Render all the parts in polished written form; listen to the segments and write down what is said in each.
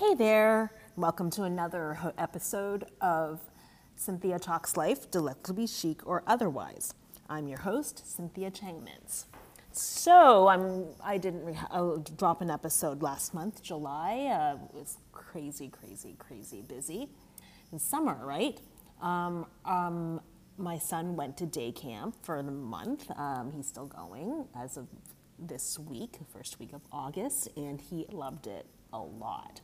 Hey there, welcome to another episode of Cynthia Talks Life, Delectably Chic or Otherwise. I'm your host, Cynthia Changmans. So I drop an episode last month, July. It was crazy busy. In summer, right? My son went to day camp for the month. He's still going as of this week, first week of August, and he loved it a lot.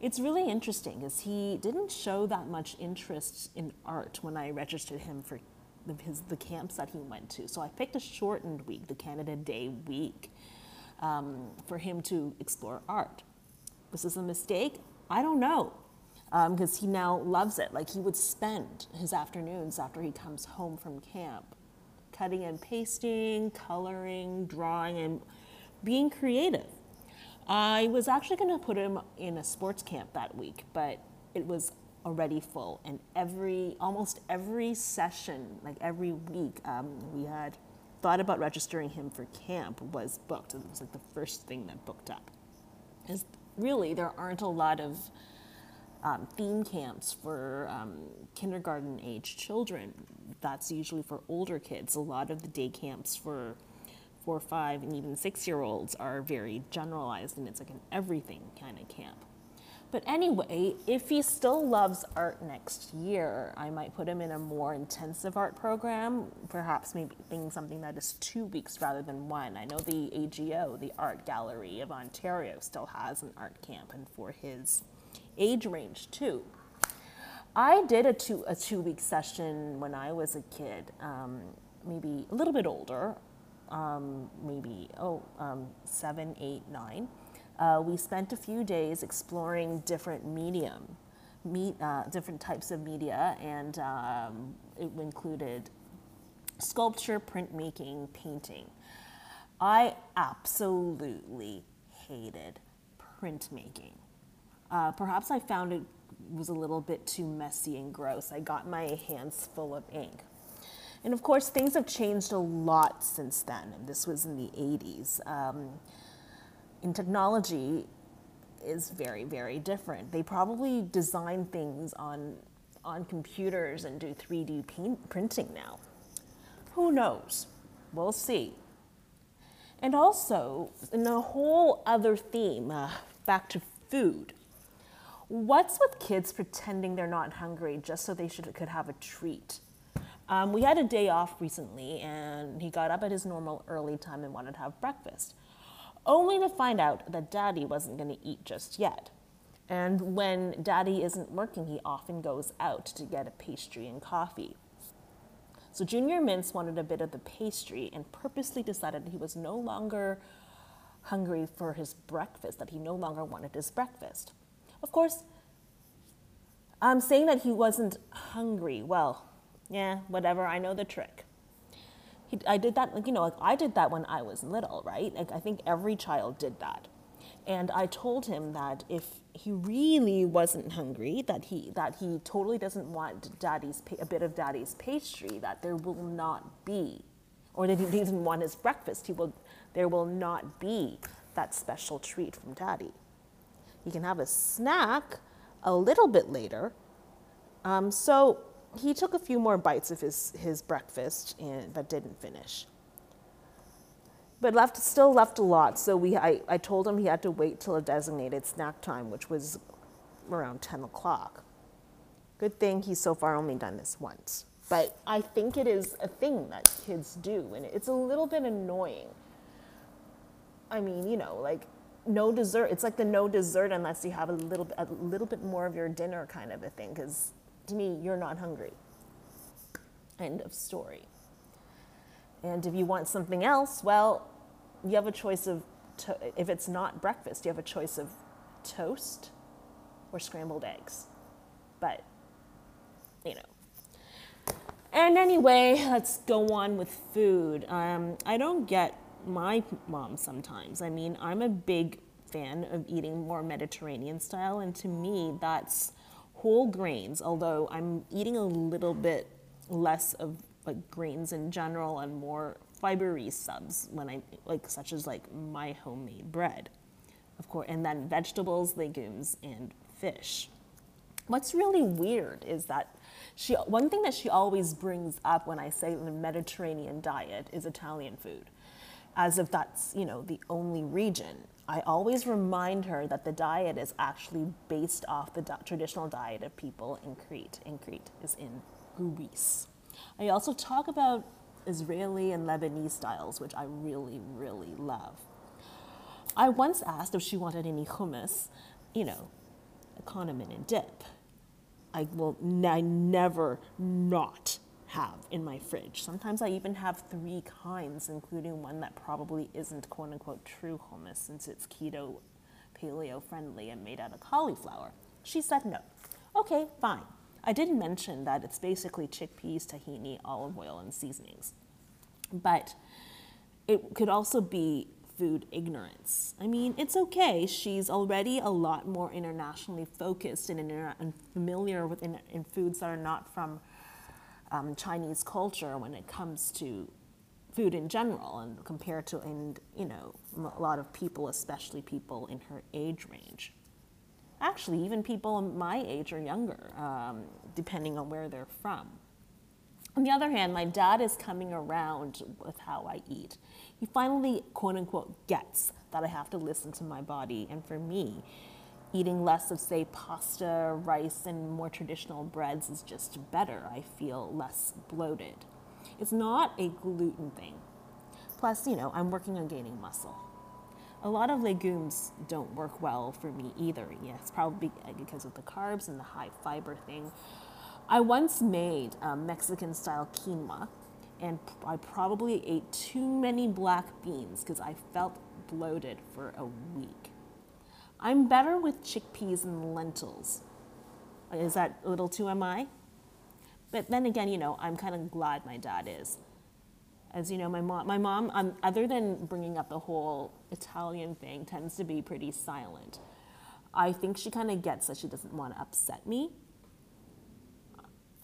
It's really interesting is he didn't show that much interest in art when I registered him for the camps that he went to. So I picked a shortened week, the Canada Day week, for him to explore art. Was this a mistake? I don't know, because he now loves it. Like, he would spend his afternoons after he comes home from camp cutting and pasting, coloring, drawing, and being creative. I was actually going to put him in a sports camp that week, but it was already full. And almost every session, like every week, we had thought about registering him for camp was booked. It was like the first thing that booked up. Because really, there aren't a lot of theme camps for kindergarten-age children. That's usually for older kids. A lot of the day camps for 4, 5, and even 6-year-olds are very generalized, and it's like an everything kind of camp. But anyway, if he still loves art next year, I might put him in a more intensive art program, perhaps maybe being something that is 2 weeks rather than one. I know the AGO, the Art Gallery of Ontario, still has an art camp, and for his age range too. I did a 2 week session when I was a kid, maybe a little bit older. Maybe 7, 8, 9. We spent a few days exploring different different types of media, and it included sculpture, printmaking, painting. I absolutely hated printmaking. Perhaps I found it was a little bit too messy and gross. I got my hands full of ink. And of course, things have changed a lot since then. And this was in the 80s. And technology is very, very different. They probably design things on computers and do 3D printing now. Who knows? We'll see. And also, in a whole other theme, back to food. What's with kids pretending they're not hungry just so they could have a treat? We had a day off recently, and he got up at his normal early time and wanted to have breakfast, only to find out that Daddy wasn't going to eat just yet. And when Daddy isn't working, he often goes out to get a pastry and coffee. So Junior Mintz wanted a bit of the pastry and purposely decided he was no longer hungry for his breakfast, that he no longer wanted his breakfast. Of course, I'm saying that he wasn't hungry. Well, yeah, whatever, I know the trick. I did that, I did that when I was little, right? Like, I think every child did that. And I told him that if he really wasn't hungry, that he totally doesn't want a bit of Daddy's pastry, that there will not be, or that he doesn't want his breakfast, there will not be that special treat from Daddy. He can have a snack a little bit later. So he took a few more bites of his breakfast, but didn't finish. But still left a lot, so I told him he had to wait till a designated snack time, which was around 10 o'clock. Good thing he's so far only done this once. But I think it is a thing that kids do, and it's a little bit annoying. I mean, no dessert. It's like the no dessert unless you have a little bit more of your dinner kind of a thing, because to me, you're not hungry. End of story. And if you want something else, well, you have a choice of, if it's not breakfast, you have a choice of toast or scrambled eggs. But, And anyway, let's go on with food. I don't get my mom sometimes. I mean, I'm a big fan of eating more Mediterranean style, and to me, that's whole grains, although I'm eating a little bit less of grains in general and more fibery subs when such as my homemade bread. of course, and then vegetables, legumes, and fish. What's really weird is that one thing that she always brings up when I say the Mediterranean diet is Italian food, as if that's, you know, the only region. I always remind her that the diet is actually based off the traditional diet of people in Crete, and Crete is in Greece. I also talk about Israeli and Lebanese styles, which I really, really love. I once asked if she wanted any hummus, you know, a condiment and dip. I never not have in my fridge. Sometimes I even have 3 kinds, including one that probably isn't quote unquote true hummus since it's keto, paleo friendly and made out of cauliflower. She said no. Okay, fine. I did mention that it's basically chickpeas, tahini, olive oil, and seasonings. But it could also be food ignorance. I mean, it's okay. She's already a lot more internationally focused and familiar with in foods that are not from Chinese culture when it comes to food in general, and compared to, and you know, a lot of people, especially people in her age range. Actually, even people my age or younger, depending on where they're from. On the other hand, my dad is coming around with how I eat. He finally, quote unquote, gets that I have to listen to my body. And for me, eating less of, say, pasta, rice, and more traditional breads is just better. I feel less bloated. It's not a gluten thing. Plus, you know, I'm working on gaining muscle. A lot of legumes don't work well for me either. Yeah, it's probably because of the carbs and the high fiber thing. I once made Mexican-style quinoa, and I probably ate too many black beans because I felt bloated for a week. I'm better with chickpeas and lentils. Is that a little too MI? But then again, you know, I'm kind of glad my dad is. As you know, my mom, other than bringing up the whole Italian thing, tends to be pretty silent. I think she kind of gets that she doesn't want to upset me.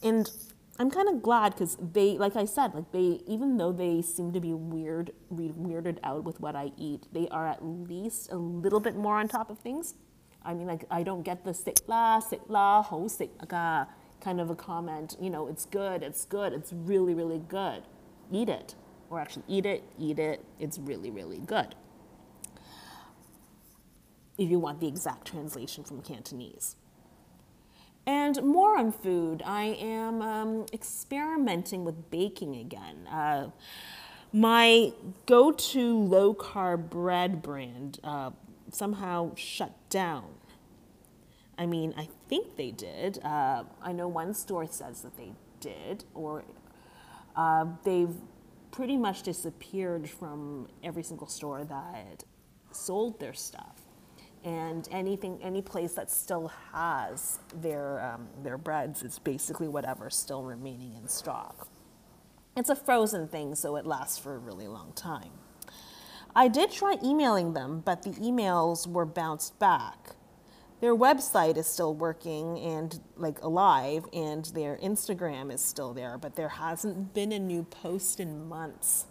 And I'm kind of glad because they, like I said, like they, even though they seem to be weirded out with what I eat, they are at least a little bit more on top of things. I mean, like I don't get the sick la, ho sick aga kind of a comment. You know, it's good, it's really, really good. Eat it, or actually eat it, it's really, really good. If you want the exact translation from Cantonese. And more on food, I am experimenting with baking again. My go-to low-carb bread brand somehow shut down. I mean, I think they did. I know one store says that they did, or they've pretty much disappeared from every single store that sold their stuff, and any place that still has their breads is basically whatever's still remaining in stock. It's a frozen thing, so it lasts for a really long time. I did try emailing them, but the emails were bounced back. Their website is still working and like alive, and their Instagram is still there, but there hasn't been a new post in months.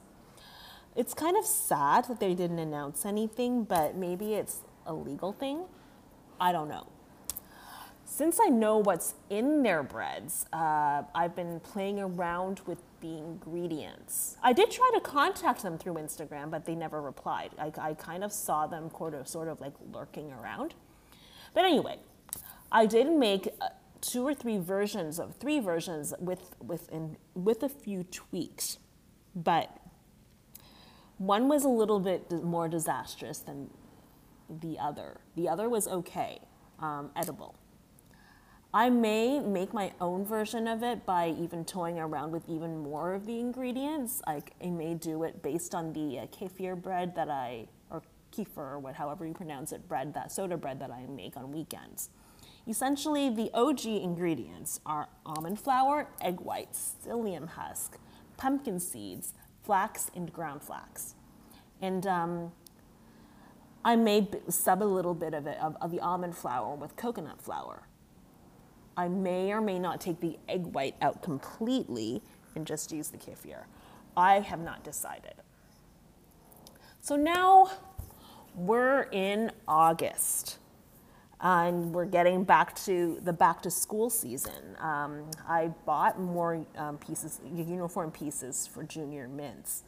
It's kind of sad that they didn't announce anything, but maybe it's a legal thing. I don't know. Since I know what's in their breads, I've been playing around with the ingredients. I did try to contact them through Instagram, but they never replied. I kind of saw them sort of like lurking around. But anyway, I did make 3 versions with a few tweaks, but one was a little bit more disastrous than the other. The other was okay, edible. I may make my own version of it by even toying around with even more of the ingredients. I may do it based on the kefir bread that however you pronounce it, bread, that soda bread that I make on weekends. Essentially, the OG ingredients are almond flour, egg whites, psyllium husk, pumpkin seeds, flax, and ground flax. And I may sub a little bit of the almond flour with coconut flour. I may or may not take the egg white out completely and just use the kefir. I have not decided. So now, We're in August, and we're getting back to the back-to-school season. I bought more uniform pieces for Junior Mintz.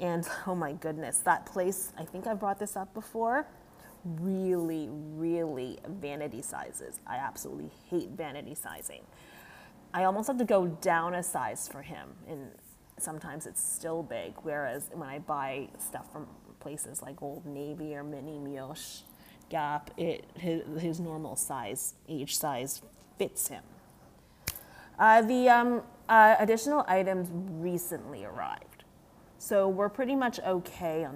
And oh my goodness, that place, I think I brought this up before, really, really vanity sizes. I absolutely hate vanity sizing. I almost have to go down a size for him, and sometimes it's still big, whereas when I buy stuff from places like Old Navy or Mini Mioche, Gap, his normal size, age size, fits him. The additional items recently arrived. So we're pretty much okay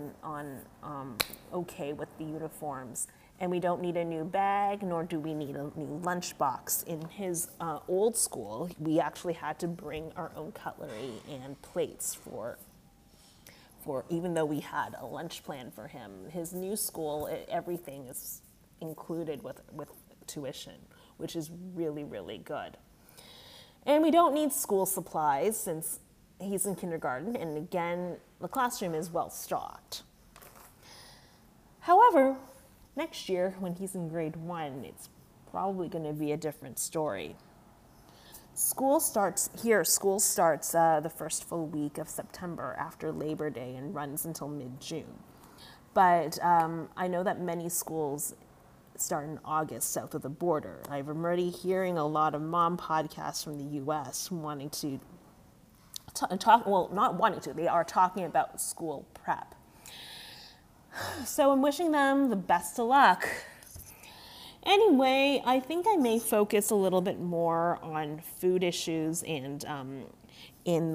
okay with the uniforms, and we don't need a new bag, nor do we need a new lunchbox. In his old school, we actually had to bring our own cutlery and plates for even though we had a lunch plan for him. His new school, everything is included with tuition, which is really, really good. And we don't need school supplies since he's in kindergarten, and again, the classroom is well stocked. However, next year when he's in grade 1, it's probably going to be a different story. School starts the first full week of September after Labor Day and runs until mid-June. But I know that many schools start in August south of the border. I'm already hearing a lot of mom podcasts from the U.S. wanting to they are talking about school prep. So I'm wishing them the best of luck. Anyway, I think I may focus a little bit more on food issues and in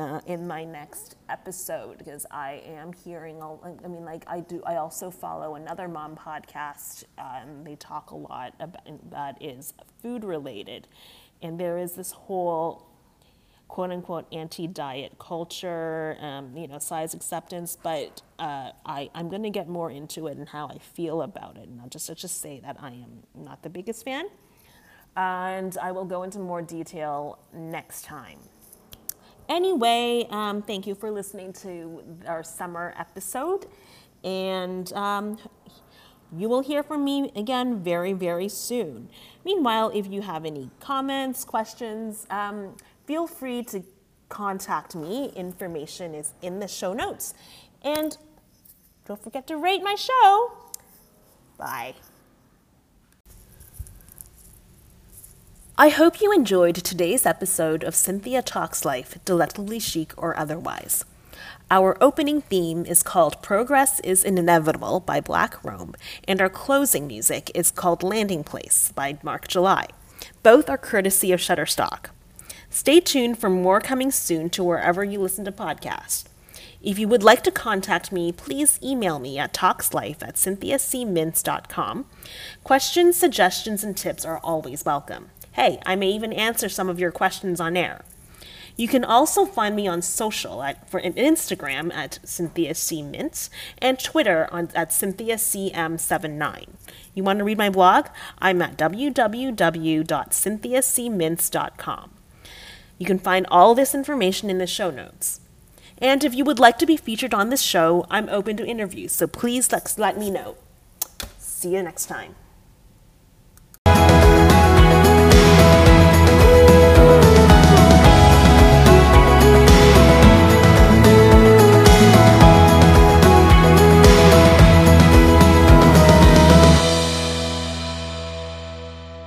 my next episode, because I am hearing, I also follow another mom podcast. They talk a lot about that is food related, and there is this whole quote-unquote anti-diet culture, size acceptance, but I'm going to get more into it and how I feel about it, and I'll just say that I am not the biggest fan, and I will go into more detail next time. Anyway, thank you for listening to our summer episode, and you will hear from me again very, very soon. Meanwhile, if you have any comments, questions, feel free to contact me. Information is in the show notes. And don't forget to rate my show. Bye. I hope you enjoyed today's episode of Cynthia Talks Life, Delectably Chic or Otherwise. Our opening theme is called Progress is Inevitable by Black Rhomb, and our closing music is called Landing Place by Mark July. Both are courtesy of Shutterstock. Stay tuned for more coming soon to wherever you listen to podcasts. If you would like to contact me, please email me at talkslife@cynthiacmintz.com. Questions, suggestions, and tips are always welcome. Hey, I may even answer some of your questions on air. You can also find me on social Instagram at CynthiaCMintz and Twitter at CynthiaCM79. You want to read my blog? I'm at www.cynthiacmintz.com. You can find all this information in the show notes. And if you would like to be featured on this show, I'm open to interviews, so please let me know. See you next time.